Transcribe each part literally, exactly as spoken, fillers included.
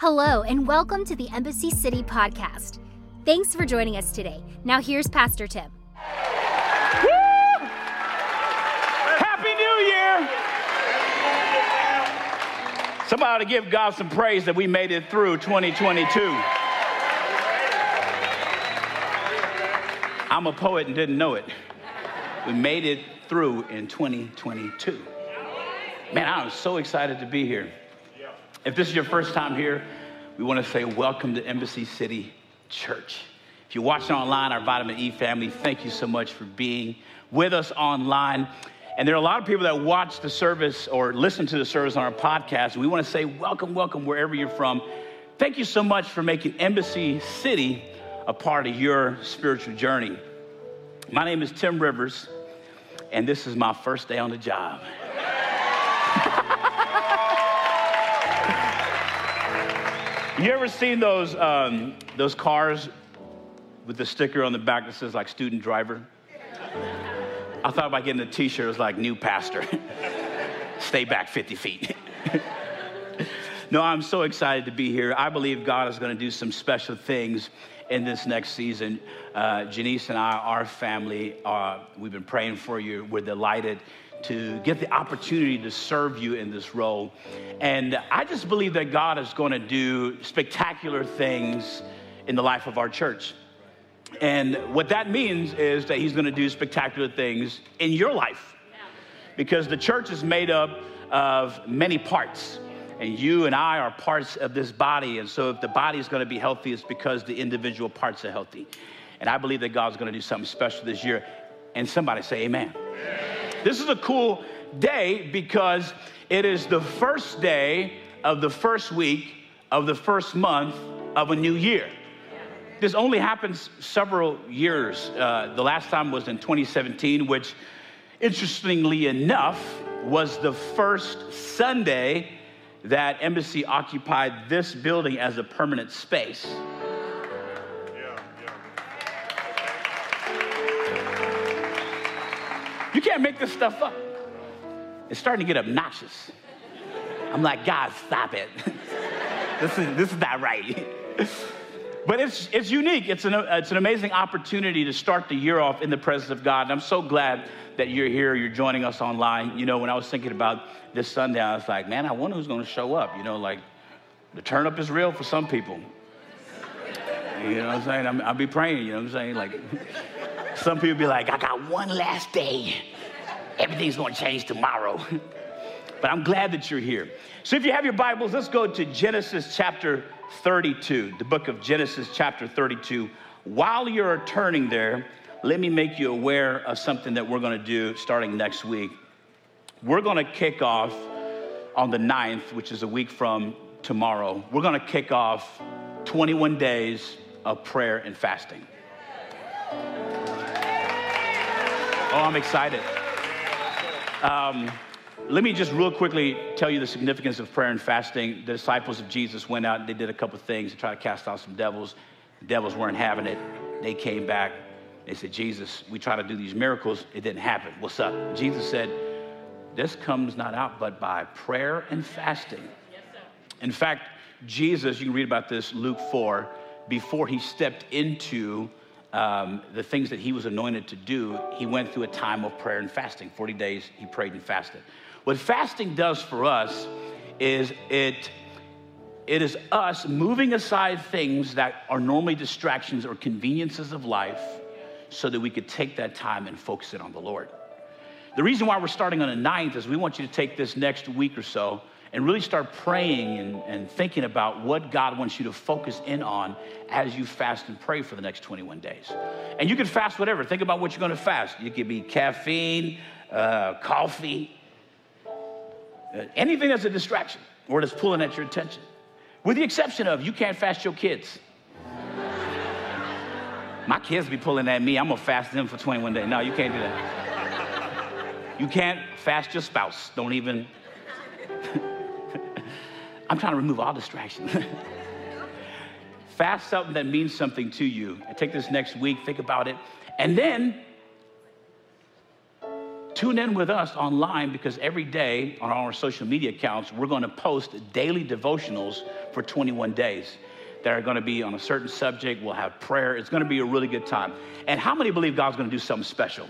Hello, and welcome to the Embassy City Podcast. Thanks for joining us today. Now here's Pastor Tim. Woo! Happy New Year! Somebody give God some praise that we made it through twenty twenty-two. I'm a poet and didn't know it. We made it through in twenty twenty-two. Man, I'm so excited to be here. If this is your first time here, we want to say welcome to Embassy City Church. If you're watching online, our Vitamin E family, thank you so much for being with us online. And there are a lot of people that watch the service or listen to the service on our podcast. We want to say welcome, welcome, wherever you're from. Thank you so much for making Embassy City a part of your spiritual journey. My name is Tim Rivers, and this is my first day on the job. You ever seen those um, those cars with the sticker on the back that says like student driver? I thought about getting a t-shirt, it was like new pastor. Stay back fifty feet. No, I'm so excited to be here. I believe God is gonna do some special things in this next season. Uh, Janice and I, our family, uh, we've been praying for you. We're delighted to get the opportunity to serve you in this role. And I just believe that God is going to do spectacular things in the life of our church. And what that means is that he's going to do spectacular things in your life. Because the church is made up of many parts. And you and I are parts of this body. And so if the body is going to be healthy, it's because the individual parts are healthy. And I believe that God's going to do something special this year. And somebody say amen. Amen. This is a cool day because it is the first day of the first week of the first month of a new year. This only happens several years. Uh, the last time was in twenty seventeen, which interestingly enough was the first Sunday that Embassy occupied this building as a permanent space. You can't make this stuff up. It's starting to get obnoxious. I'm like, God, stop it. this is this is not right. But it's it's unique. It's an it's an amazing opportunity to start the year off in the presence of God. And I'm so glad that you're here. You're joining us online. You know, when I was thinking about this Sunday, I was like, man, I wonder who's going to show up. You know, like the turn up is real for some people. You know what I'm saying? I'm, I'll be praying. You know what I'm saying? Like. Some people be like, I got one last day. Everything's going to change tomorrow. But I'm glad that you're here. So if you have your Bibles, let's go to Genesis chapter thirty-two, the book of Genesis chapter thirty-two. While you're turning there, let me make you aware of something that we're going to do starting next week. We're going to kick off on the ninth, which is a week from tomorrow. We're going to kick off twenty-one days of prayer and fasting. Oh, I'm excited. Um, let me just real quickly tell you the significance of prayer and fasting. The disciples of Jesus went out and they did a couple things to try to cast out some devils. The devils weren't having it. They came back. They said, Jesus, we try to do these miracles. It didn't happen. What's up? Jesus said, this comes not out but by prayer and fasting. Yes, sir. In fact, Jesus, you can read about this, Luke four, before he stepped into Um, the things that he was anointed to do, he went through a time of prayer and fasting. forty days he prayed and fasted. What fasting does for us is it it is us moving aside things that are normally distractions or conveniences of life so that we could take that time and focus it on the Lord. The reason why we're starting on the ninth is we want you to take this next week or so and really start praying and, and thinking about what God wants you to focus in on as you fast and pray for the next twenty-one days. And you can fast whatever. Think about what you're going to fast. It could be caffeine, uh, coffee, uh, anything that's a distraction or that's pulling at your attention. With the exception of you can't fast your kids. My kids be pulling at me. I'm going to fast them for twenty-one days. No, you can't do that. You can't fast your spouse. Don't even... I'm trying to remove all distractions. Fast something that means something to you. I take this next week, think about it. And then, tune in with us online because every day on our social media accounts, we're going to post daily devotionals for twenty-one days. They're going to be on a certain subject. We'll have prayer. It's going to be a really good time. And how many believe God's going to do something special?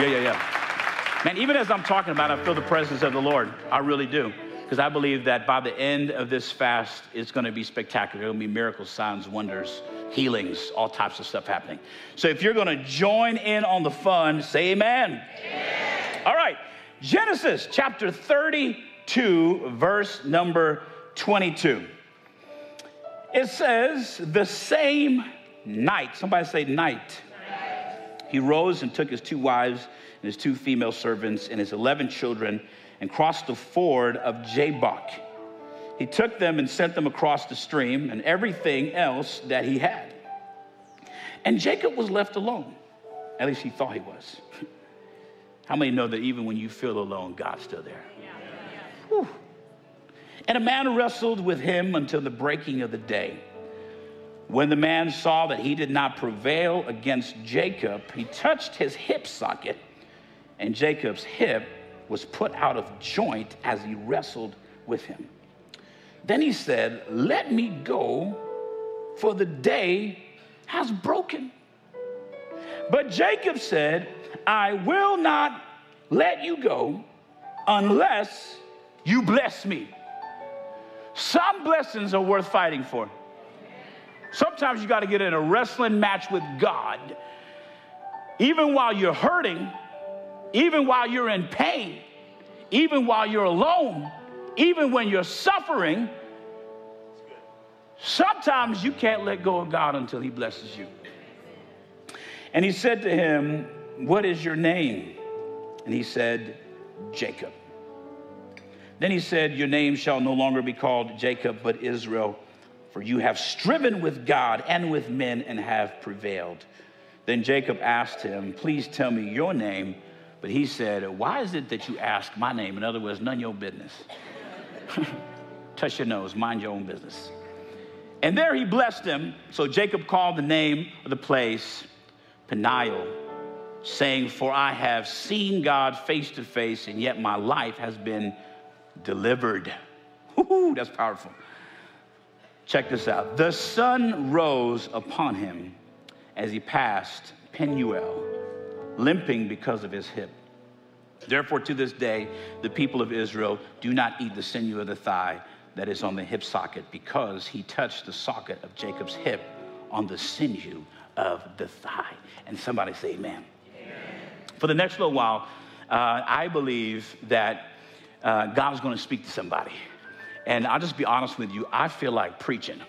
Yeah, yeah, yeah. Man, even as I'm talking about it, I feel the presence of the Lord. I really do. Because I believe that by the end of this fast, it's going to be spectacular. It'll be miracles, signs, wonders, healings, all types of stuff happening. So if you're going to join in on the fun, say amen. Amen. All right. Genesis chapter thirty-two, verse number twenty-two. It says, the same night, somebody say night. Night. He rose and took his two wives and his two female servants and his eleven children and crossed the ford of Jabbok. He took them and sent them across the stream and everything else that he had. And Jacob was left alone. At least he thought he was. How many know that even when you feel alone, God's still there? Yeah. Yeah. And a man wrestled with him until the breaking of the day. When the man saw that he did not prevail against Jacob, he touched his hip socket, and Jacob's hip was put out of joint as he wrestled with him. Then he said, let me go, for the day has broken. But Jacob said, I will not let you go unless you bless me. Some blessings are worth fighting for. Sometimes you got to get in a wrestling match with God. Even while you're hurting, even while you're in pain, even while you're alone, even when you're suffering, sometimes you can't let go of God until he blesses you. And he said to him, what is your name? And he said, Jacob. Then he said, your name shall no longer be called Jacob, but Israel, for you have striven with God and with men and have prevailed. Then Jacob asked him, please tell me your name. But he said, why is it that you ask my name? In other words, none of your business. Touch your nose, mind your own business. And there he blessed him. So Jacob called the name of the place Peniel, saying, for I have seen God face to face, and yet my life has been delivered. Woo-hoo, that's powerful. Check this out. The sun rose upon him as he passed Peniel, limping because of his hip. Therefore, to this day, the people of Israel do not eat the sinew of the thigh that is on the hip socket, because he touched the socket of Jacob's hip on the sinew of the thigh. And somebody say amen. Amen. For the next little while, uh, I believe that uh, God's going to speak to somebody. And I'll just be honest with you, I feel like preaching.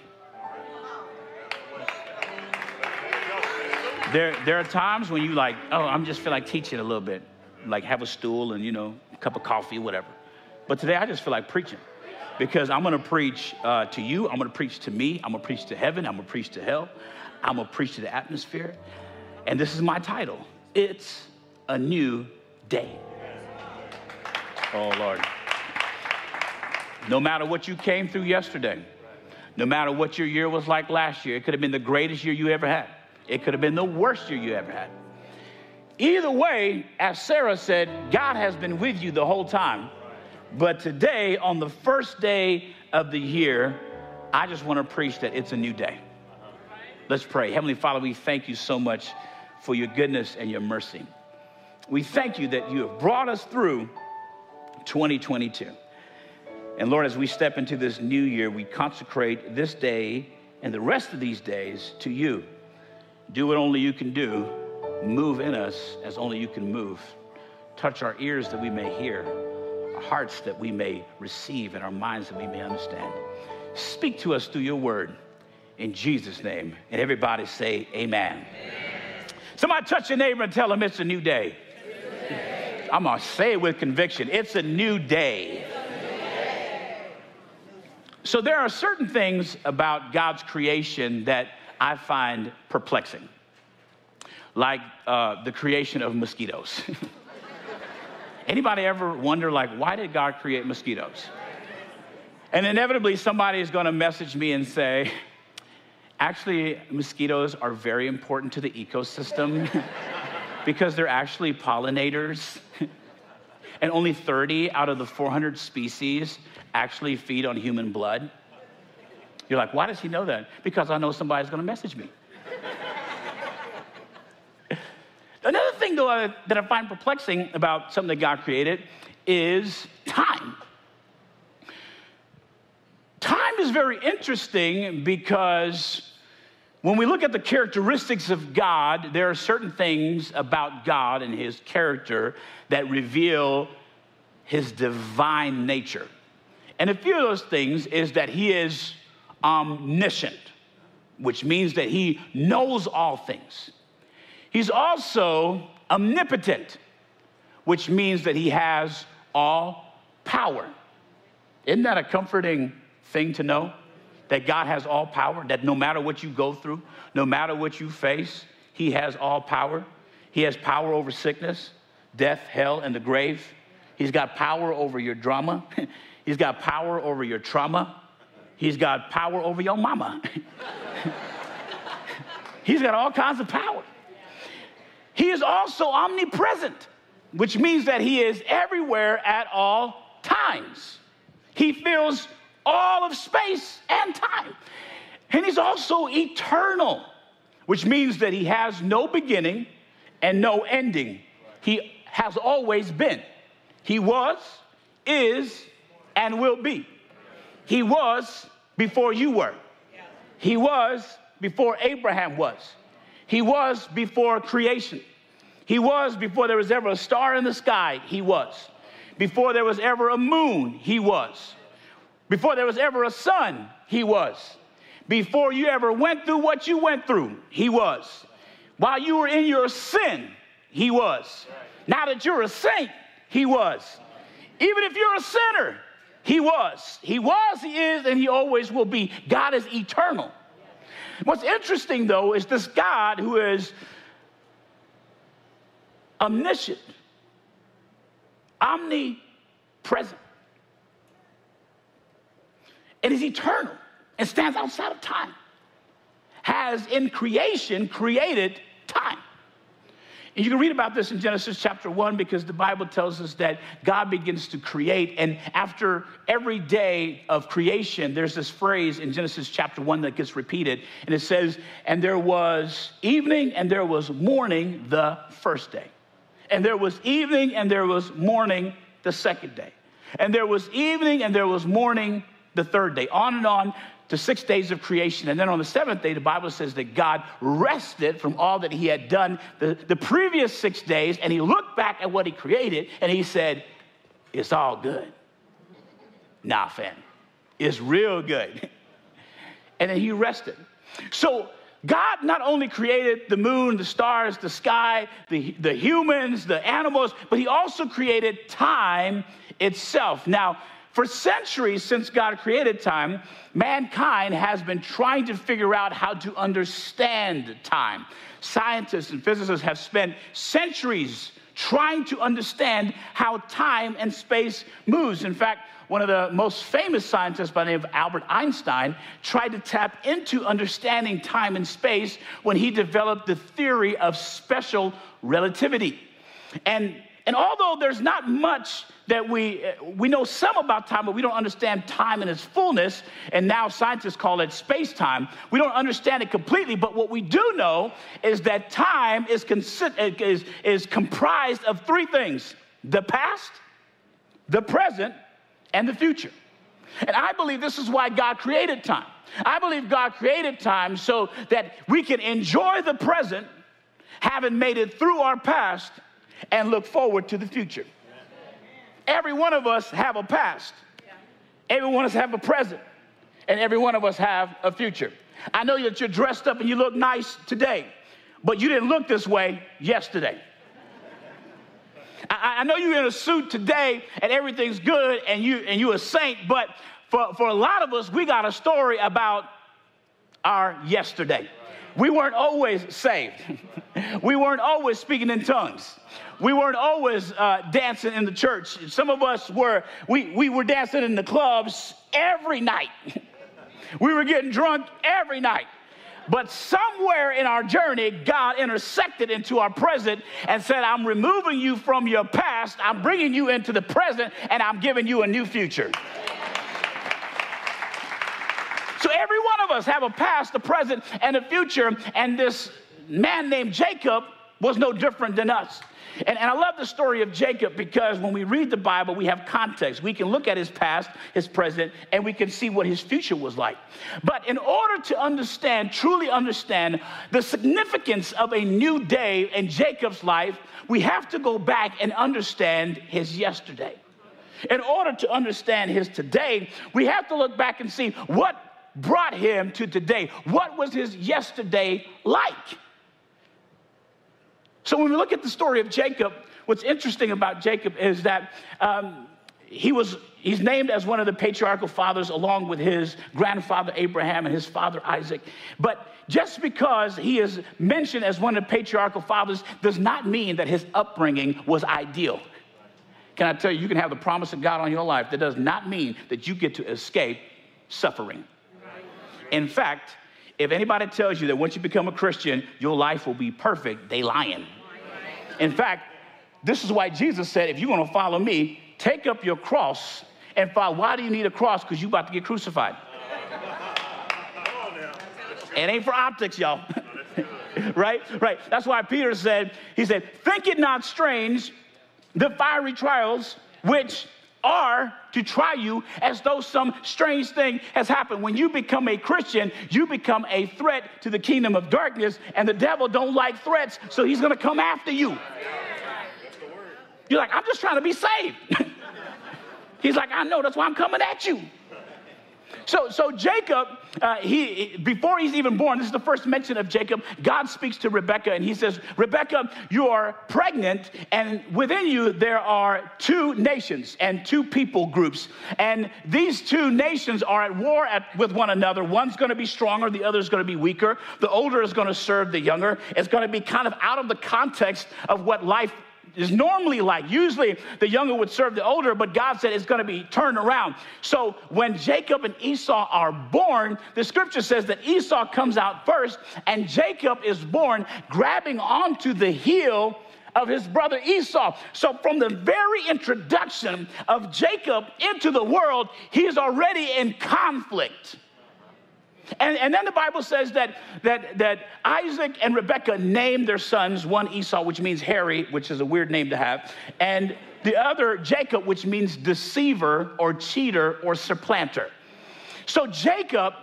There, there are times when you like, oh, I'm just feel like teaching a little bit, like have a stool and, you know, a cup of coffee, whatever. But today I just feel like preaching, because I'm going to preach uh, to you. I'm going to preach to me. I'm going to preach to heaven. I'm going to preach to hell. I'm going to preach to the atmosphere. And this is my title. It's a new day. Oh, Lord. No matter what you came through yesterday, no matter what your year was like last year, it could have been the greatest year you ever had. It could have been the worst year you ever had. Either way, as Sarah said, God has been with you the whole time. But today, on the first day of the year, I just want to preach that it's a new day. Let's pray. Heavenly Father, we thank you so much for your goodness and your mercy. We thank you that you have brought us through twenty twenty-two. And Lord, as we step into this new year, we consecrate this day and the rest of these days to you. Do what only you can do. Move in us as only you can move. Touch our ears that we may hear, our hearts that we may receive, and our minds that we may understand. Speak to us through your word in Jesus' name. And everybody say amen. Amen. Somebody touch your neighbor and tell them it's a new day. New day. I'm going to say it with conviction. It's a new day. It's a new day. So there are certain things about God's creation that I find perplexing, like uh, the creation of mosquitoes. Anybody ever wonder, like, why did God create mosquitoes? And inevitably, somebody is going to message me and say, actually, mosquitoes are very important to the ecosystem. because they're actually pollinators. And only thirty out of the four hundred species actually feed on human blood. You're like, why does he know that? Because I know somebody's going to message me. Another thing, though, that I find perplexing about something that God created is time. Time is very interesting because when we look at the characteristics of God, there are certain things about God and his character that reveal his divine nature. And a few of those things is that he is omniscient, which means that he knows all things. He's also omnipotent, which means that he has all power. Isn't that a comforting thing to know? That God has all power, that no matter what you go through, no matter what you face, he has all power. He has power over sickness, death, hell, and the grave. He's got power over your drama. He's got power over your trauma. He's got power over your mama. He's got all kinds of power. He is also omnipresent, which means that he is everywhere at all times. He fills all of space and time. And he's also eternal, which means that he has no beginning and no ending. He has always been. He was, is, and will be. He was before you were. He was before Abraham was. He was before creation. He was before there was ever a star in the sky, he was. Before there was ever a moon, he was. Before there was ever a sun, he was. Before you ever went through what you went through, he was. While you were in your sin, he was. Now that you're a saint, he was. Even if you're a sinner, he was. He was, he is, and he always will be. God is eternal. What's interesting, though, is this God who is omniscient, omnipresent, and is eternal and stands outside of time, has in creation created time. And you can read about this in Genesis chapter one, because the Bible tells us that God begins to create. And after every day of creation, there's this phrase in Genesis chapter one that gets repeated. And it says, and there was evening and there was morning the first day. And there was evening and there was morning the second day. And there was evening and there was morning the third day. On and on to six days of creation. And then on the seventh day, the Bible says that God rested from all that he had done the, the previous six days, and he looked back at what he created, and he said, it's all good. Nah, fam. It's real good. And then he rested. So God not only created the moon, the stars, the sky, the, the humans, the animals, but he also created time itself. Now, for centuries since God created time, mankind has been trying to figure out how to understand time. Scientists and physicists have spent centuries trying to understand how time and space moves. In fact, one of the most famous scientists by the name of Albert Einstein tried to tap into understanding time and space when he developed the theory of special relativity. And And although there's not much that we, we know some about time, but we don't understand time in its fullness, and now scientists call it space-time, we don't understand it completely, but what we do know is that time is, is, is comprised of three things: the past, the present, and the future. And I believe this is why God created time. I believe God created time so that we can enjoy the present, having made it through our past, and look forward to the future. Every one of us have a past. Every one of us have a present. And every one of us have a future. I know that you're dressed up and you look nice today, but you didn't look this way yesterday. I, I know you're in a suit today and everything's good and, you, and you're a saint, but for, for a lot of us, we got a story about our yesterday. We weren't always saved. We weren't always speaking in tongues. We weren't always uh, dancing in the church. Some of us were, we, we were dancing in the clubs every night. We were getting drunk every night. But somewhere in our journey, God intersected into our present and said, I'm removing you from your past, I'm bringing you into the present, and I'm giving you a new future. So every one of us have a past, a present, and a future, and this man named Jacob was no different than us. And, and I love the story of Jacob because when we read the Bible, we have context. We can look at his past, his present, and we can see what his future was like. But in order to understand, truly understand the significance of a new day in Jacob's life, we have to go back and understand his yesterday. In order to understand his today, we have to look back and see what brought him to today. What was his yesterday like? So when we look at the story of Jacob, what's interesting about Jacob is that um, he was, he's named as one of the patriarchal fathers along with his grandfather Abraham and his father Isaac. But just because he is mentioned as one of the patriarchal fathers does not mean that his upbringing was ideal. Can I tell you, you can have the promise of God on your life. That does not mean that you get to escape suffering. In fact, if anybody tells you that once you become a Christian, your life will be perfect, they lying. In fact, this is why Jesus said, if you're going to follow me, take up your cross and follow. Why do you need a cross? Because you're about to get crucified. It ain't for optics, y'all. Right? Right. That's why Peter said, he said, think it not strange, the fiery trials which are to try you as though some strange thing has happened. When you become a Christian, you become a threat to the kingdom of darkness, and the devil don't like threats, so he's going to come after you. You're like, I'm just trying to be saved. He's like, I know, that's why I'm coming at you. So, so Jacob, uh, he, before he's even born, this is the first mention of Jacob, God speaks to Rebekah, and he says, Rebekah, you are pregnant, and within you there are two nations and two people groups. And these two nations are at war at, with one another. One's going to be stronger, the other's going to be weaker. The older is going to serve the younger. It's going to be kind of out of the context of what life is normally like. Usually the younger would serve the older, but God said it's going to be turned around. So when Jacob and Esau are born, the scripture says that Esau comes out first, and Jacob is born grabbing onto the heel of his brother Esau. So from the very introduction of Jacob into the world, he is already in conflict. And, and then the Bible says that, that, that Isaac and Rebekah named their sons, one Esau, which means hairy, which is a weird name to have, and the other Jacob, which means deceiver or cheater or supplanter. So Jacob,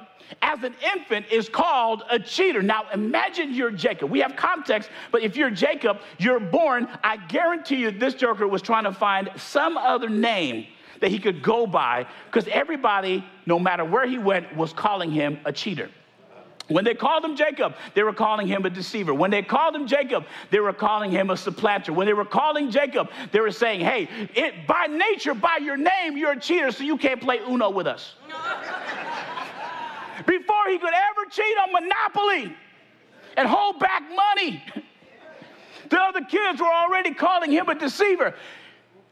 as an infant, is called a cheater. Now, imagine you're Jacob. We have context, but if you're Jacob, you're born. I guarantee you this joker was trying to find some other name that he could go by, because everybody, no matter where he went, was calling him a cheater. When they called him Jacob, they were calling him a deceiver. When they called him Jacob, they were calling him a supplanter. When they were calling Jacob, they were saying, hey, it, by nature, by your name, you're a cheater, so you can't play Uno with us. Before he could ever cheat on Monopoly and hold back money, the other kids were already calling him a deceiver.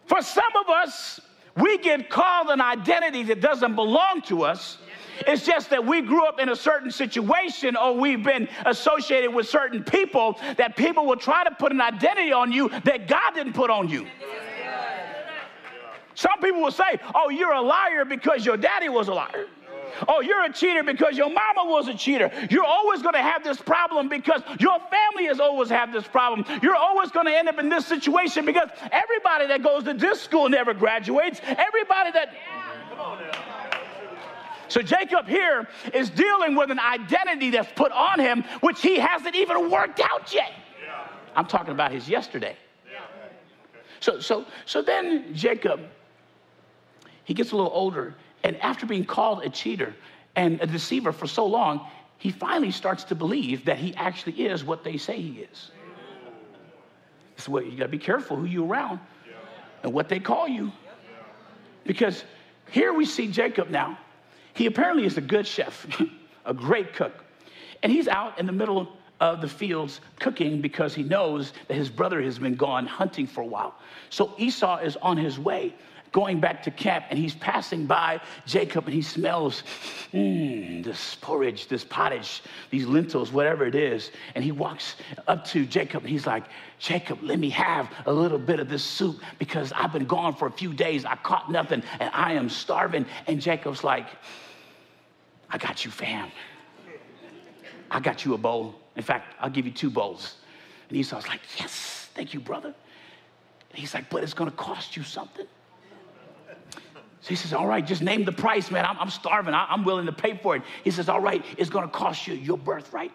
For some of us, we get called an identity that doesn't belong to us. It's just that we grew up in a certain situation, or we've been associated with certain people, that people will try to put an identity on you that God didn't put on you. Some people will say, oh, you're a liar because your daddy was a liar. Oh, you're a cheater because your mama was a cheater. You're always going to have this problem because your family has always had this problem. You're always going to end up in this situation because everybody that goes to this school never graduates. Everybody that... So Jacob here is dealing with an identity that's put on him, which he hasn't even worked out yet. I'm talking about his yesterday. So, so, so then Jacob, he gets a little older, and after being called a cheater and a deceiver for so long, he finally starts to believe that he actually is what they say he is. So you gotta be careful who you're around and what they call you. Because here we see Jacob now. He apparently is a good chef, a great cook. And he's out in the middle of the fields cooking because he knows that his brother has been gone hunting for a while. So Esau is on his way going back to camp, and he's passing by Jacob, and he smells mm, this porridge, this pottage, these lentils, whatever it is. And he walks up to Jacob, and he's like, Jacob, let me have a little bit of this soup because I've been gone for a few days. I caught nothing, and I am starving. And Jacob's like, I got you, fam. I got you a bowl. In fact, I'll give you two bowls. And Esau's like, yes, thank you, brother. And he's like, but it's going to cost you something. So he says, all right, just name the price, man. I'm, I'm starving. I, I'm willing to pay for it. He says, all right, it's going to cost you your birthright.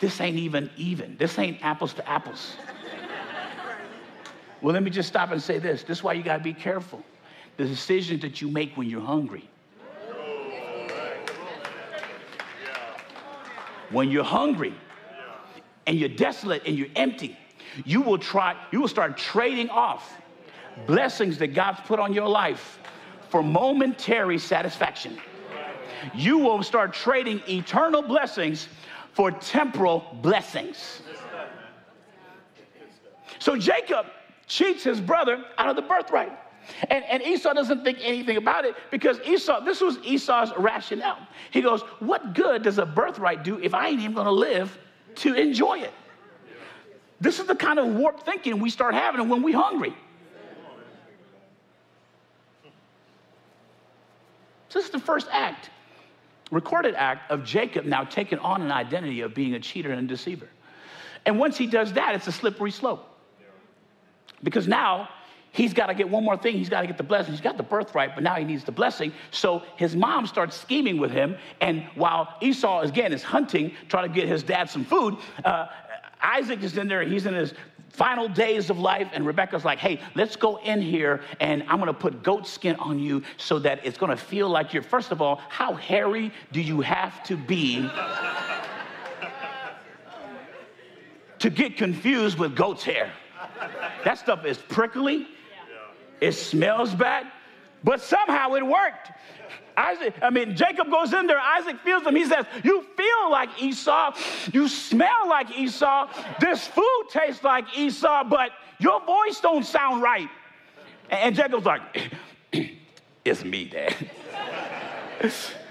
This ain't even even. This ain't apples to apples. Well, let me just stop and say this. This is why you got to be careful. The decisions that you make when you're hungry. When you're hungry and you're desolate and you're empty, you will try, you will start trading off blessings that God's put on your life for momentary satisfaction. You will start trading eternal blessings for temporal blessings. So Jacob cheats his brother out of the birthright. And, and Esau doesn't think anything about it because Esau, this was Esau's rationale. He goes, what good does a birthright do if I ain't even going to live to enjoy it? This is the kind of warped thinking we start having when we're hungry. So this is the first act, recorded act of Jacob now taking on an identity of being a cheater and a deceiver. And once he does that, it's a slippery slope because now he's got to get one more thing. He's got to get the blessing. He's got the birthright, but now he needs the blessing. So his mom starts scheming with him. And while Esau, again, is hunting, trying to get his dad some food, uh, Isaac is in there. He's in his final days of life. And Rebekah's like, hey, let's go in here, and I'm going to put goat skin on you so that it's going to feel like you're, first of all, how hairy do you have to be to get confused with goat's hair? That stuff is prickly. It smells bad, but somehow it worked. Isaac, I mean, Jacob goes in there. Isaac feels him. He says, you feel like Esau. You smell like Esau. This food tastes like Esau, but your voice don't sound right. And Jacob's like, it's me, Dad.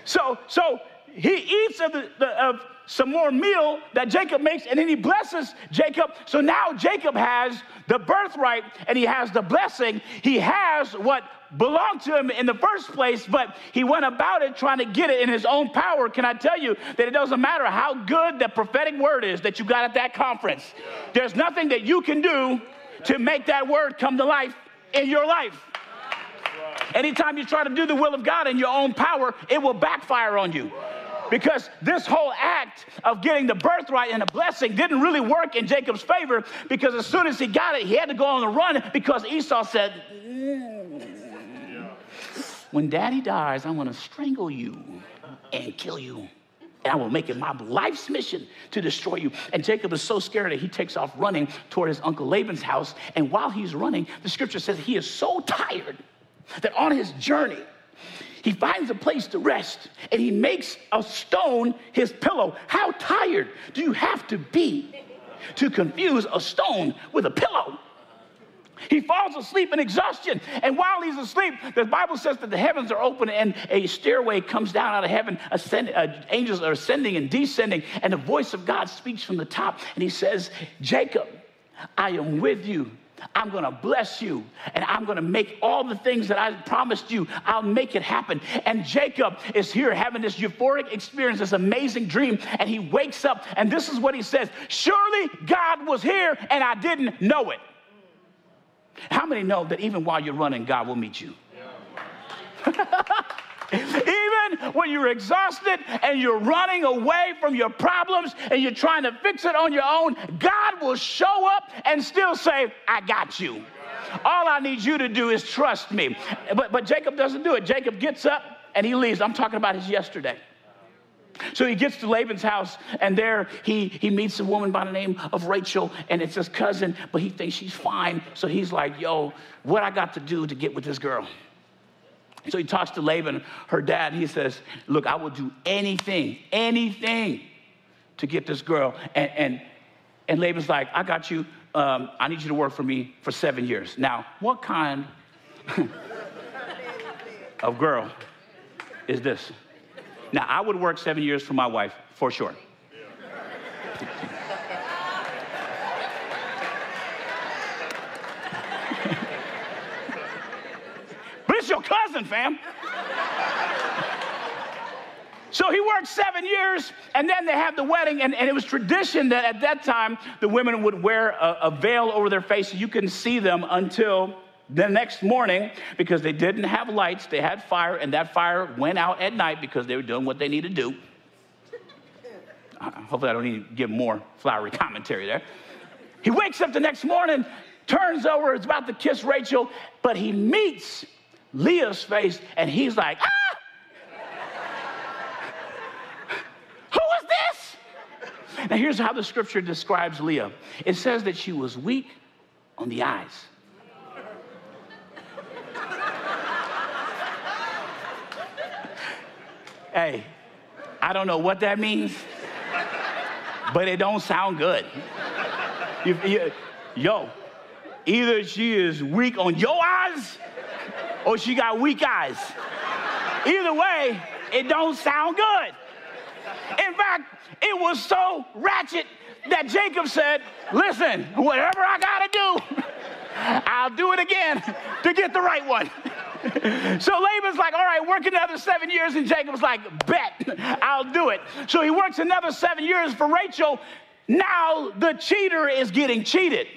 so, so he eats of the, the of some more meal that Jacob makes, and then he blesses Jacob. So now Jacob has the birthright, and he has the blessing. He has what belonged to him in the first place, but he went about it trying to get it in his own power. Can I tell you that it doesn't matter how good the prophetic word is that you got at that conference? There's nothing that you can do to make that word come to life in your life. Anytime you try to do the will of God in your own power, it will backfire on you. Because this whole act of getting the birthright and the blessing didn't really work in Jacob's favor, because as soon as he got it, he had to go on the run because Esau said, mm, when daddy dies, I'm going to strangle you and kill you. And I will make it my life's mission to destroy you. And Jacob is so scared that he takes off running toward his uncle Laban's house. And while he's running, the scripture says he is so tired that on his journey, he finds a place to rest, and he makes a stone his pillow. How tired do you have to be to confuse a stone with a pillow? He falls asleep in exhaustion, and while he's asleep, the Bible says that the heavens are open, and a stairway comes down out of heaven. Ascend, uh, angels are ascending and descending, and the voice of God speaks from the top, and he says, Jacob, I am with you. I'm going to bless you, and I'm going to make all the things that I promised you. I'll make it happen. And Jacob is here having this euphoric experience, this amazing dream, and he wakes up, and this is what he says. Surely God was here, and I didn't know it. How many know that even while you're running, God will meet you? Yeah. Even when you're exhausted and you're running away from your problems and you're trying to fix it on your own, God will show up and still say, I got you. All I need you to do is trust me. But, but Jacob doesn't do it. Jacob gets up and he leaves. I'm talking about his yesterday. So he gets to Laban's house, and there he, he meets a woman by the name of Rachel, and it's his cousin, but he thinks she's fine. So he's like, yo, what I got to do to get with this girl? So he talks to Laban, her dad, and he says, look, I will do anything, anything to get this girl. And, and, and Laban's like, I got you. Um, I need you to work for me for seven years. Now, what kind of girl is this. Now, I would work seven years for my wife, for sure. But it's your cousin, fam. So he worked seven years, and then they have the wedding, and, and it was tradition that at that time, the women would wear a, a veil over their face so you couldn't see them until the next morning, because they didn't have lights, they had fire, and that fire went out at night because they were doing what they needed to do. Uh, hopefully I don't need to give more flowery commentary there. He wakes up the next morning, turns over, is about to kiss Rachel, but he meets Leah's face, and he's like, ah! Now, here's how the scripture describes Leah. It says that she was weak on the eyes. Hey, I don't know what that means, but it don't sound good. You, you, yo, either she is weak on your eyes or she got weak eyes. Either way, it don't sound good. In fact, it was so ratchet that Jacob said, listen, whatever I gotta do, I'll do it again to get the right one. So Laban's like, all right, work another seven years. And Jacob's like, bet, I'll do it. So he works another seven years for Rachel. Now the cheater is getting cheated.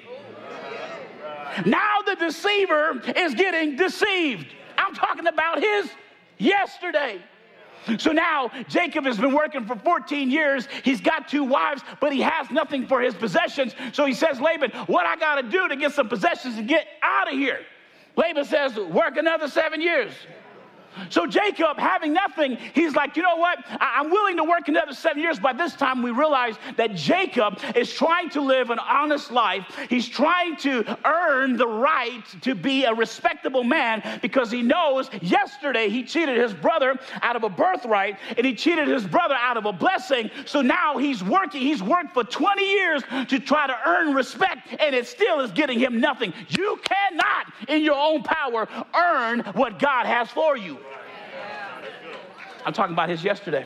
Now the deceiver is getting deceived. I'm talking about his yesterday. So now Jacob has been working for fourteen years. He's got two wives, but he has nothing for his possessions. So he says, Laban, what I got to do to get some possessions and get out of here? Laban says, work another seven years. So Jacob, having nothing, he's like, you know what? I- I'm willing to work another seven years. By this time, we realize that Jacob is trying to live an honest life. He's trying to earn the right to be a respectable man because he knows yesterday he cheated his brother out of a birthright, and he cheated his brother out of a blessing. So now he's working. He's worked for twenty years to try to earn respect, and it still is getting him nothing. You cannot, in your own power, earn what God has for you. I'm talking about his yesterday.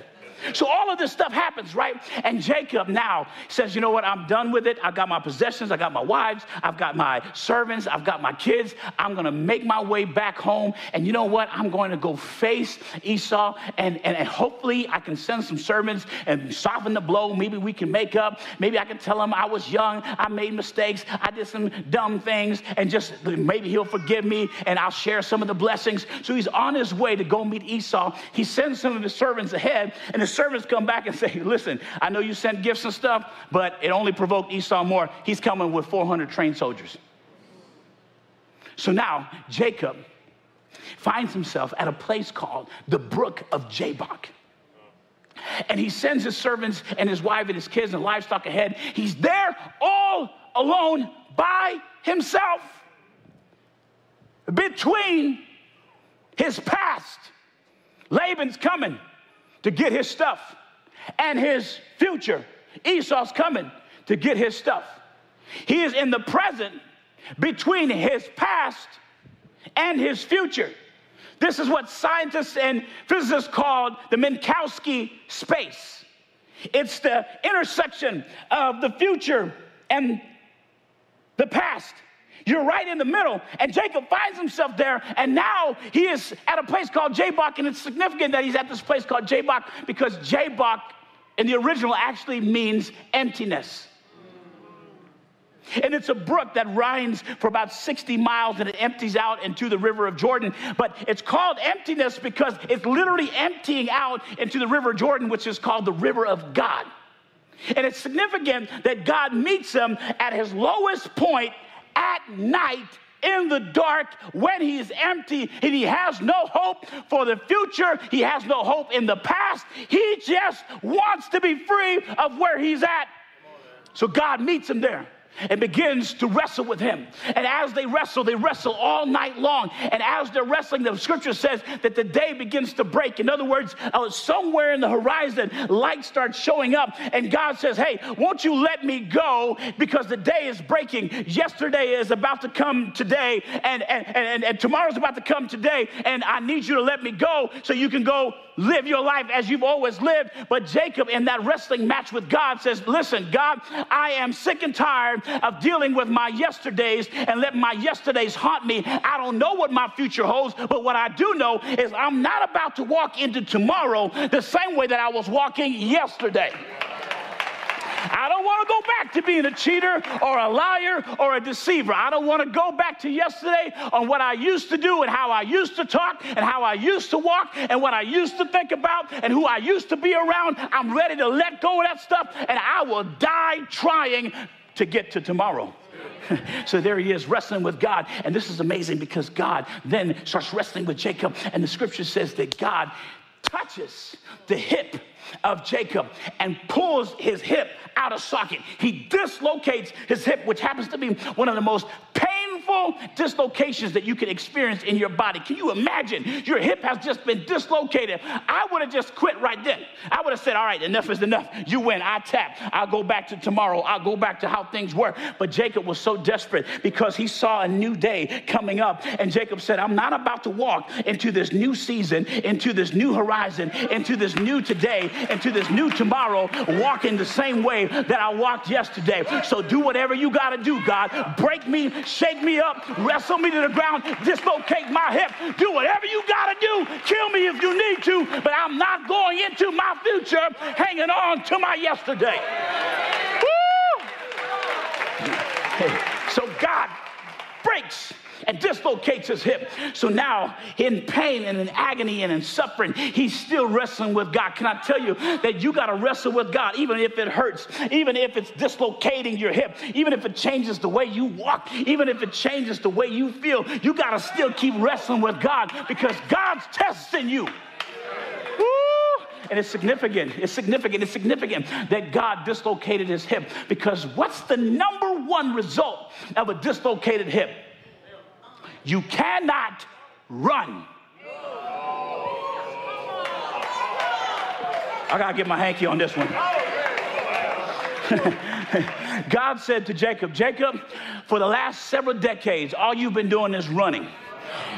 So all of this stuff happens, right? And Jacob now says, you know what? I'm done with it. I've got my possessions. I got my wives. I've got my servants. I've got my kids. I'm going to make my way back home. And you know what? I'm going to go face Esau, and, and, and hopefully I can send some servants and soften the blow. Maybe we can make up. Maybe I can tell him I was young. I made mistakes. I did some dumb things, and just maybe he'll forgive me, and I'll share some of the blessings. So he's on his way to go meet Esau. He sends some of his servants ahead, and the servants come back and say, listen, I know you sent gifts and stuff, but it only provoked Esau more. He's coming with four hundred trained soldiers. So now Jacob finds himself at a place called the Brook of Jabbok. And he sends his servants and his wife and his kids and livestock ahead. He's there all alone by himself between his past. Laban's coming to get his stuff, and his future. Esau's coming to get his stuff. He is in the present between his past and his future. This is what scientists and physicists call the Minkowski space. It's the intersection of the future and the past. You're right in the middle, and Jacob finds himself there, and now he is at a place called Jabbok, and it's significant that he's at this place called Jabbok because Jabbok in the original actually means emptiness. And it's a brook that runs for about sixty miles, and it empties out into the river of Jordan. But it's called emptiness because it's literally emptying out into the river of Jordan, which is called the river of God. And it's significant that God meets him at his lowest point at night, in the dark, when he is empty, and he has no hope for the future. He has no hope in the past. He just wants to be free of where he's at. So God meets him there. and begins to wrestle with him. And as they wrestle, they wrestle all night long. And as they're wrestling, the scripture says that the day begins to break. In other words, uh, somewhere in the horizon, light starts showing up. And God says, hey, won't you let me go? Because the day is breaking. Yesterday is about to come today. And, and, and, and tomorrow's about to come today. And I need you to let me go so you can go live your life as you've always lived. But Jacob, in that wrestling match with God, says, listen, God, I am sick and tired of dealing with my yesterdays and let my yesterdays haunt me. I don't know what my future holds, but what I do know is I'm not about to walk into tomorrow the same way that I was walking yesterday. I don't want to go back to being a cheater or a liar or a deceiver. I don't want to go back to yesterday on what I used to do and how I used to talk and how I used to walk and what I used to think about and who I used to be around. I'm ready to let go of that stuff, and I will die trying to get to tomorrow. So there he is wrestling with God. And this is amazing because God then starts wrestling with Jacob. And the scripture says that God touches the hip of Jacob and pulls his hip out of socket. He dislocates his hip, which happens to be one of the most painful dislocations that you can experience in your body. Can you imagine? Your hip has just been dislocated. I would have just quit right then. I would have said, all right, enough is enough. You win. I tap. I'll go back to tomorrow. I'll go back to how things were. But Jacob was so desperate because he saw a new day coming up. And Jacob said, I'm not about to walk into this new season, into this new horizon, into this new today, into this new tomorrow, walking the same way that I walked yesterday. So do whatever you got to do, God. Break me, shake me up, wrestle me to the ground, dislocate my hip. Do whatever you got to do. Kill me if you need to, but I'm not going into my future hanging on to my yesterday. Woo! Hey, so God breaks and dislocates his hip. So now, in pain and in agony and in suffering, he's still wrestling with God. Can I tell you that you got to wrestle with God, even if it hurts, even if it's dislocating your hip, even if it changes the way you walk, even if it changes the way you feel, you got to still keep wrestling with God because God's testing you. And it's significant, it's significant, it's significant that God dislocated his hip because what's the number one result of a dislocated hip? You cannot run. I got to get my hanky on this one. God said to Jacob, Jacob, for the last several decades, all you've been doing is running.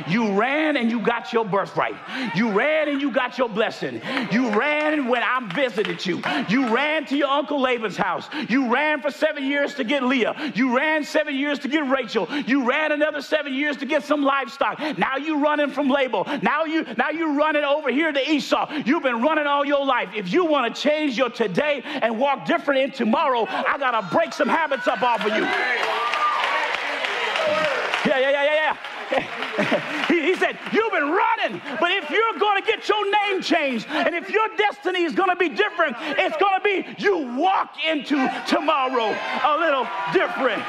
You ran and you got your birthright. You ran and you got your blessing. You ran when I visited you. You ran to your Uncle Laban's house. You ran for seven years to get Leah. You ran seven years to get Rachel. You ran another seven years to get some livestock. Now you're running from Laban. Now, you, now you're running over here to Esau. You've been running all your life. If you want to change your today and walk different in tomorrow, I got to break some habits up off of you. Yeah, yeah, yeah, yeah, yeah. He said, you've been running, but if you're going to get your name changed and if your destiny is going to be different, it's going to be you walk into tomorrow a little different.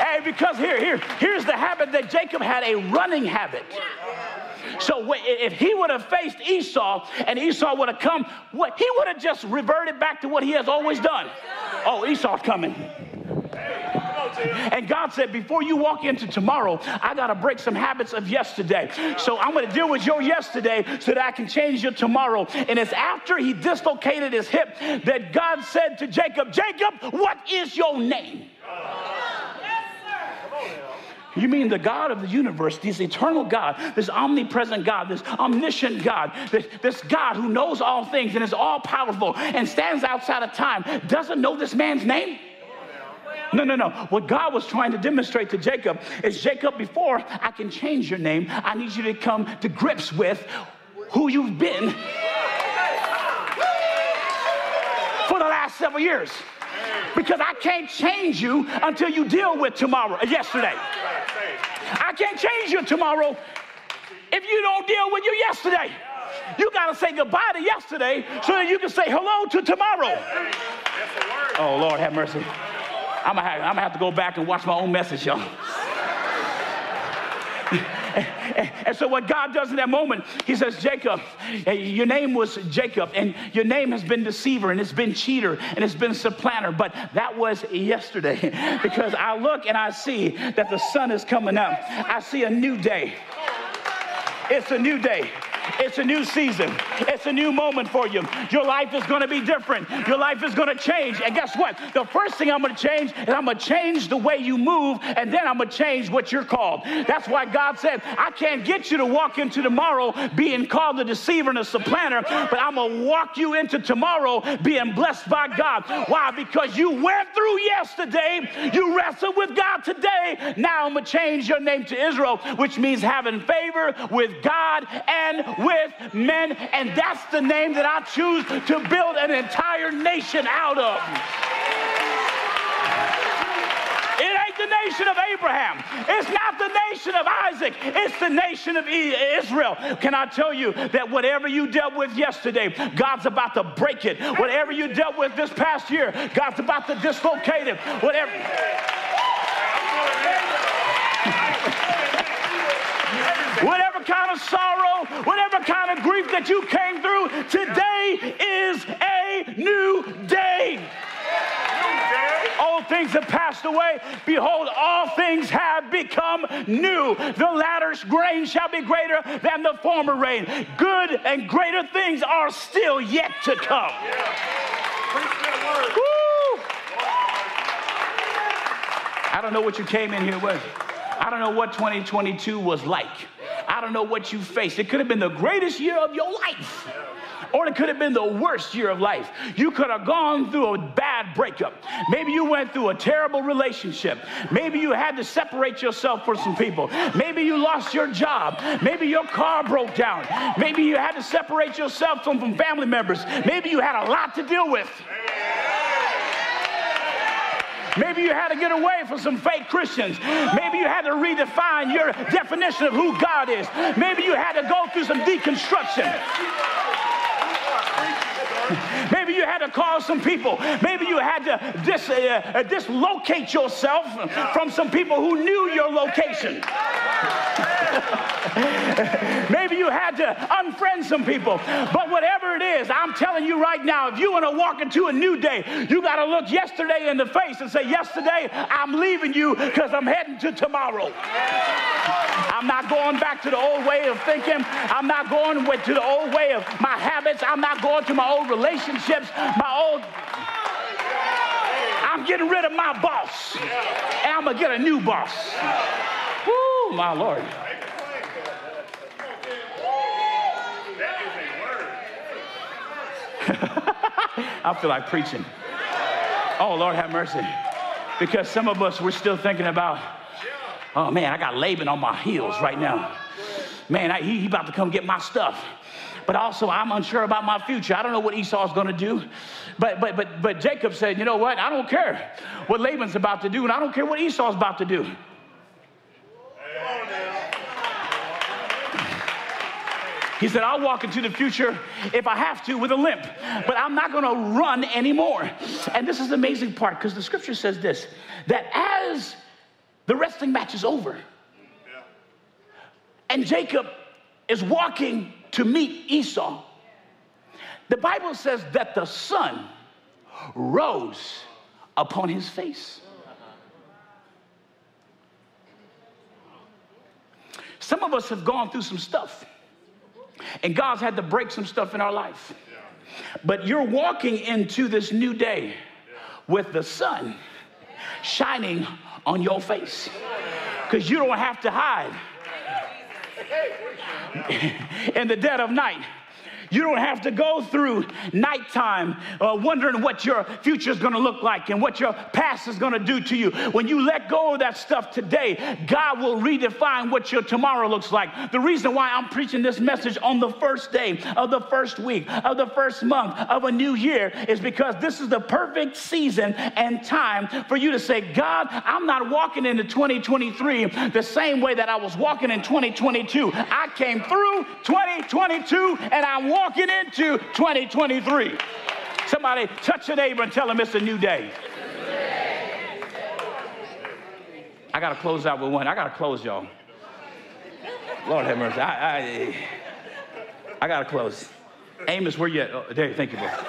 Hey, because here, here, here's the habit that Jacob had, a running habit. So if he would have faced Esau and Esau would have come, what, he would have just reverted back to what he has always done. Oh, Esau's coming. And God said, before you walk into tomorrow, I got to break some habits of yesterday. So I'm going to deal with your yesterday so that I can change your tomorrow. And it's after he dislocated his hip that God said to Jacob, Jacob, what is your name? You mean the God of the universe, this eternal God, this omnipresent God, this omniscient God, this, this God who knows all things and is all powerful and stands outside of time, doesn't know this man's name? No, no, no. What God was trying to demonstrate to Jacob is, Jacob, before I can change your name, I need you to come to grips with who you've been for the last several years. Because I can't change you until you deal with tomorrow, yesterday. I can't change you tomorrow if you don't deal with your yesterday. You got to say goodbye to yesterday so that you can say hello to tomorrow. Oh, Lord, have mercy. I'm going to have to go back and watch my own message, y'all. And, and so what God does in that moment, he says, Jacob, your name was Jacob, and your name has been deceiver, and it's been cheater, and it's been supplanter, but that was yesterday, because I look and I see that the sun is coming up. I see a new day. It's a new day. It's a new season. It's a new moment for you. Your life is going to be different. Your life is going to change. And guess what? The first thing I'm going to change is I'm going to change the way you move, and then I'm going to change what you're called. That's why God said, I can't get you to walk into tomorrow being called a deceiver and a supplanter, but I'm going to walk you into tomorrow being blessed by God. Why? Because you went through yesterday. You wrestled with God today. Now I'm going to change your name to Israel, which means having favor with God and with men, and that's the name that I choose to build an entire nation out of. It ain't the nation of Abraham. It's not the nation of Isaac. It's the nation of Israel. Can I tell you that whatever you dealt with yesterday, God's about to break it. Whatever you dealt with this past year, God's about to dislocate it. Whatever. Whatever kind of sorrow, whatever kind of grief that you came through, today is a new day. Old things have passed away. Behold, all things have become new. The latter grain shall be greater than the former rain. Good and greater things are still yet to come. Woo! I don't know what you came in here with. I don't know what twenty twenty-two was like. I don't know what you faced. It could have been the greatest year of your life, or it could have been the worst year of life. You could have gone through a bad breakup. Maybe you went through a terrible relationship. Maybe you had to separate yourself from some people. Maybe you lost your job. Maybe your car broke down. Maybe you had to separate yourself from, from family members. Maybe you had a lot to deal with. Maybe you had to get away from some fake Christians. Maybe you had to redefine your definition of who God is. Maybe you had to go through some deconstruction. Maybe you had to call some people. Maybe you had to dis, uh, dislocate yourself from some people who knew your location. Maybe you had to unfriend some people. But whatever it is, I'm telling you right now, if you want to walk into a new day, you got to look yesterday in the face and say, yesterday, I'm leaving you because I'm heading to tomorrow. I'm not going back to the old way of thinking. I'm not going to the old way of my habits. I'm not going to my old relationships, my old... I'm getting rid of my boss, and I'm going to get a new boss. Woo, my Lord. I feel like preaching. Oh, Lord, have mercy. Because some of us, we're still thinking about, oh, man, I got Laban on my heels right now. Man, I, he, he about to come get my stuff. But also, I'm unsure about my future. I don't know what Esau is going to do. But, but, but, but Jacob said, you know what? I don't care what Laban's about to do, and I don't care what Esau's about to do. He said, I'll walk into the future if I have to with a limp, but I'm not going to run anymore. And this is the amazing part, because the scripture says this, that as the wrestling match is over, yeah, and Jacob is walking to meet Esau, the Bible says that the sun rose upon his face. Some of us have gone through some stuff, and God's had to break some stuff in our life. But you're walking into this new day with the sun shining on your face, because you don't have to hide in the dead of night. You don't have to go through nighttime uh, wondering what your future is going to look like and what your past is going to do to you. When you let go of that stuff today, God will redefine what your tomorrow looks like. The reason why I'm preaching this message on the first day of the first week of the first month of a new year is because this is the perfect season and time for you to say, God, I'm not walking into twenty twenty-three the same way that I was walking in twenty twenty-two. I came through twenty twenty-two and I'm walking Walking into twenty twenty-three. Somebody touch a neighbor and tell them it's a new day. I got to close out with one. I got to close, y'all. Lord have mercy. I, I, I got to close. Amos, where you at? Oh, there, thank you, brother.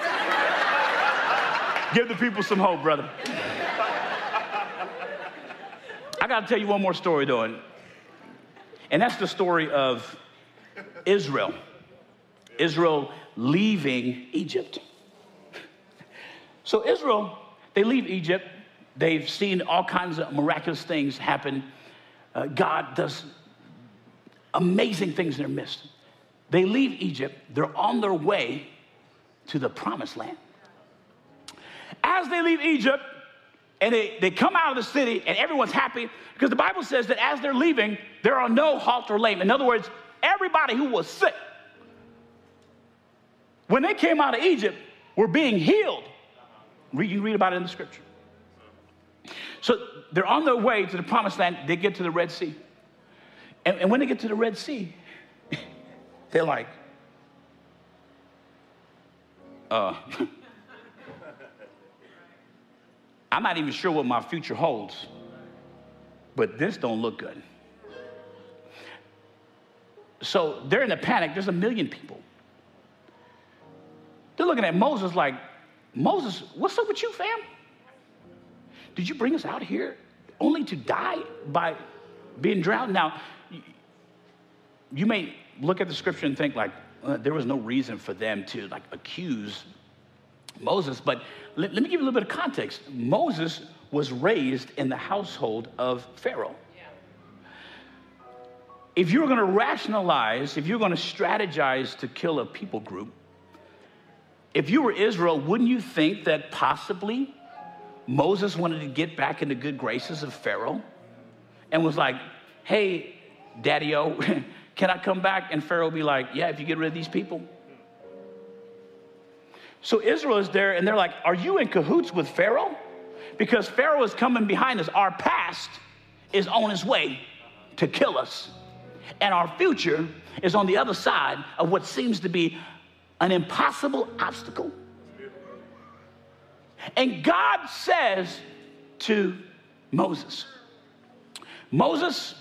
Give the people some hope, brother. I got to tell you one more story, though, and, and that's the story of Israel. Israel leaving Egypt. So Israel, they leave Egypt. They've seen all kinds of miraculous things happen. Uh, God does amazing things in their midst. They leave Egypt. They're on their way to the promised land. As they leave Egypt, and they, they come out of the city, and everyone's happy, because the Bible says that as they're leaving, there are no halt or lame. In other words, everybody who was sick, when they came out of Egypt, were being healed. You can read about it in the scripture. So they're on their way to the promised land. They get to the Red Sea. And, and when they get to the Red Sea, they're like, uh, I'm not even sure what my future holds, but this don't look good. So they're in a panic. There's a million people. They're looking at Moses like, Moses, what's up with you, fam? Did you bring us out here only to die by being drowned? Now, you may look at the scripture and think like, uh, there was no reason for them to like accuse Moses, but let, let me give you a little bit of context. Moses was raised in the household of Pharaoh. Yeah. If you were going to rationalize, if you were going to strategize to kill a people group, if you were Israel, wouldn't you think that possibly Moses wanted to get back into good graces of Pharaoh and was like, hey, daddy-o, can I come back? And Pharaoh would be like, yeah, if you get rid of these people. So Israel is there, and they're like, are you in cahoots with Pharaoh? Because Pharaoh is coming behind us. Our past is on his way to kill us, and our future is on the other side of what seems to be an impossible obstacle. And God says to Moses, Moses,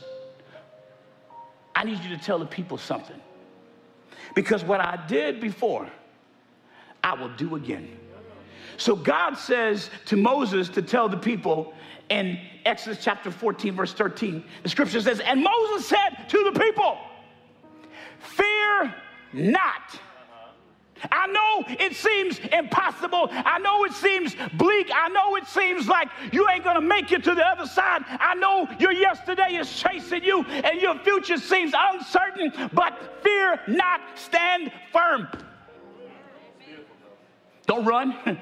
I need you to tell the people something, because what I did before, I will do again. So God says to Moses to tell the people in Exodus chapter fourteen, verse thirteen, the scripture says, and Moses said to the people, fear not. I know it seems impossible. I know it seems bleak. I know it seems like you ain't going to make it to the other side. I know your yesterday is chasing you and your future seems uncertain, but fear not, stand firm. Don't run.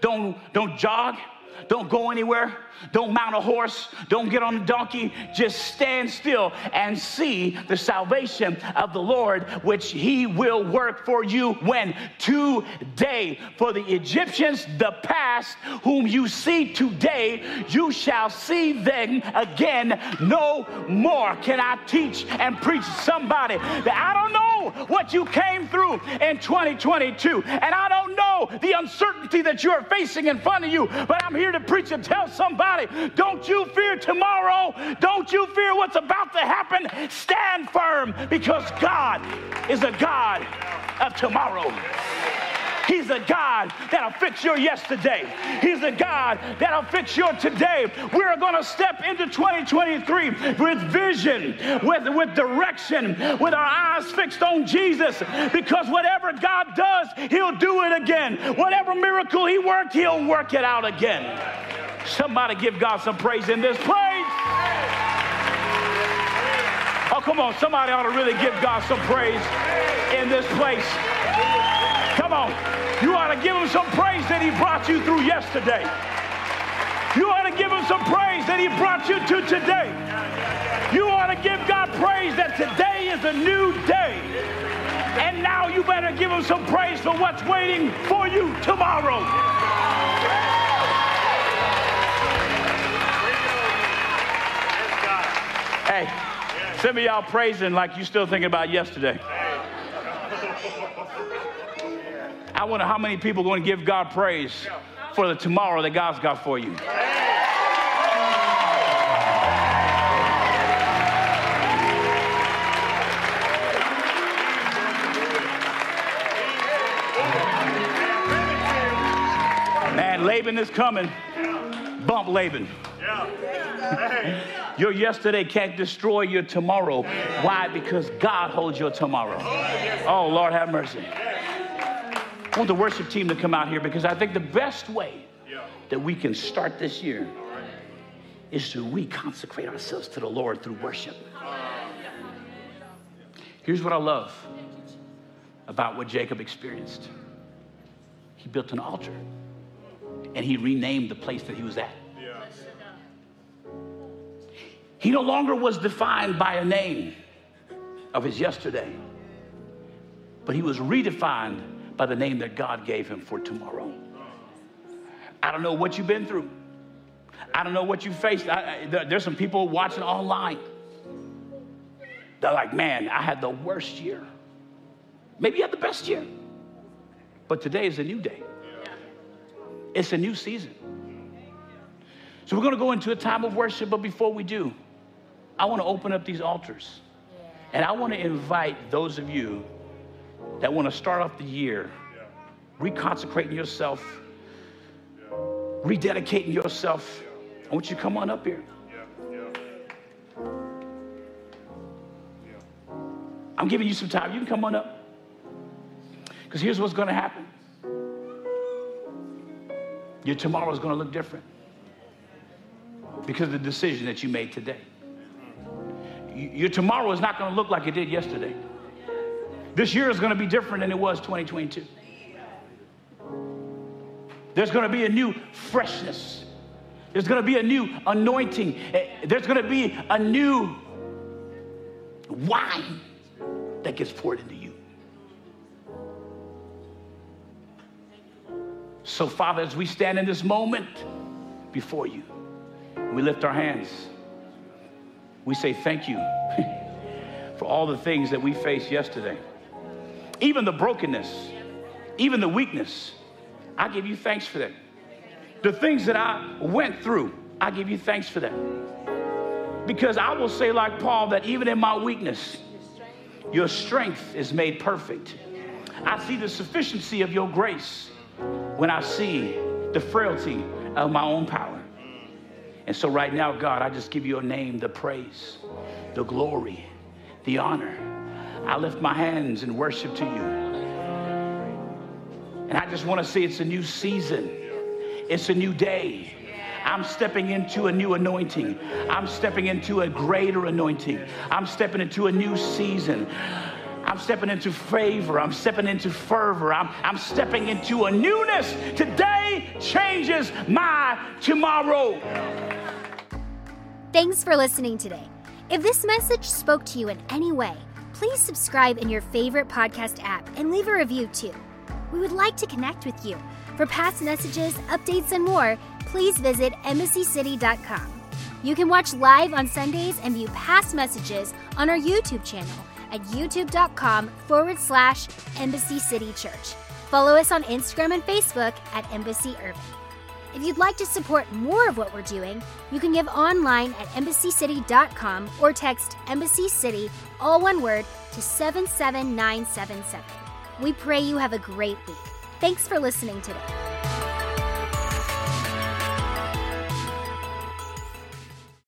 Don't, don't jog. Don't go anywhere. Don't mount a horse. Don't get on a donkey. Just stand still and see the salvation of the Lord, which he will work for you when? Today. For the Egyptians, the past, whom you see today, you shall see them again no more. Can I teach and preach to somebody that I don't know what you came through in twenty twenty-two, and I don't know the uncertainty that you are facing in front of you, but I'm here to preach and tell somebody, don't you fear tomorrow. Don't you fear what's about to happen. Stand firm, because God is a God of tomorrow. He's a God that'll fix your yesterday. He's a God that'll fix your today. We're going to step into twenty twenty-three with vision, with, with direction, with our eyes fixed on Jesus, because whatever God does, he'll do it again. Whatever miracle he worked, he'll work it out again. Somebody give God some praise in this place. Oh, come on. Somebody ought to really give God some praise in this place. Come on. You ought to give him some praise that he brought you through yesterday. You ought to give him some praise that he brought you to today. You ought to give God praise that today is a new day. And now you better give him some praise for what's waiting for you tomorrow. Hey, some of y'all praising like you still thinking about yesterday. I wonder how many people are going to give God praise for the tomorrow that God's got for you. When Laban is coming, bump Laban. Your yesterday can't destroy your tomorrow. Why? Because God holds your tomorrow. Oh, Lord, have mercy. I want the worship team to come out here, because I think the best way that we can start this year is to reconsecrate ourselves to the Lord through worship. Here's what I love about what Jacob experienced. He built an altar, and he renamed the place that he was at. Yeah. He no longer was defined by a name of his yesterday, but he was redefined by the name that God gave him for tomorrow. I don't know what you've been through. I don't know what you faced. I, I, there, there's some people watching online. They're like, man, I had the worst year. Maybe you had the best year. But today is a new day. It's a new season. So we're going to go into a time of worship. But before we do, I want to open up these altars. And I want to invite those of you that want to start off the year reconsecrating yourself, rededicating yourself. I want you to come on up here. I'm giving you some time. You can come on up. Because here's what's going to happen. Your tomorrow is going to look different because of the decision that you made today. Your tomorrow is not going to look like it did yesterday. This year is going to be different than it was twenty twenty-two. There's going to be a new freshness. There's going to be a new anointing. There's going to be a new wine that gets poured into you. So, Father, as we stand in this moment before you, we lift our hands. We say thank you for all the things that we faced yesterday. Even the brokenness, even the weakness, I give you thanks for that. The things that I went through, I give you thanks for that. Because I will say like Paul, that even in my weakness, your strength is made perfect. I see the sufficiency of your grace when I see the frailty of my own power. And so right now, God, I just give your name the praise, the glory, the honor. I lift my hands in worship to you. And I just want to say it's a new season. It's a new day. I'm stepping into a new anointing. I'm stepping into a greater anointing. I'm stepping into a new season. I'm stepping into favor. I'm stepping into fervor. I'm, I'm stepping into a newness. Today changes my tomorrow. Thanks for listening today. If this message spoke to you in any way, please subscribe in your favorite podcast app and leave a review too. We would like to connect with you. For past messages, updates, and more, please visit embassy city dot com. You can watch live on Sundays and view past messages on our YouTube channel at youtube.com forward slash Embassy City Church. Follow us on Instagram and Facebook at Embassy Urban. If you'd like to support more of what we're doing, you can give online at embassy city dot com or text Embassy City, all one word, to seven seven nine seven seven. We pray you have a great week. Thanks for listening today.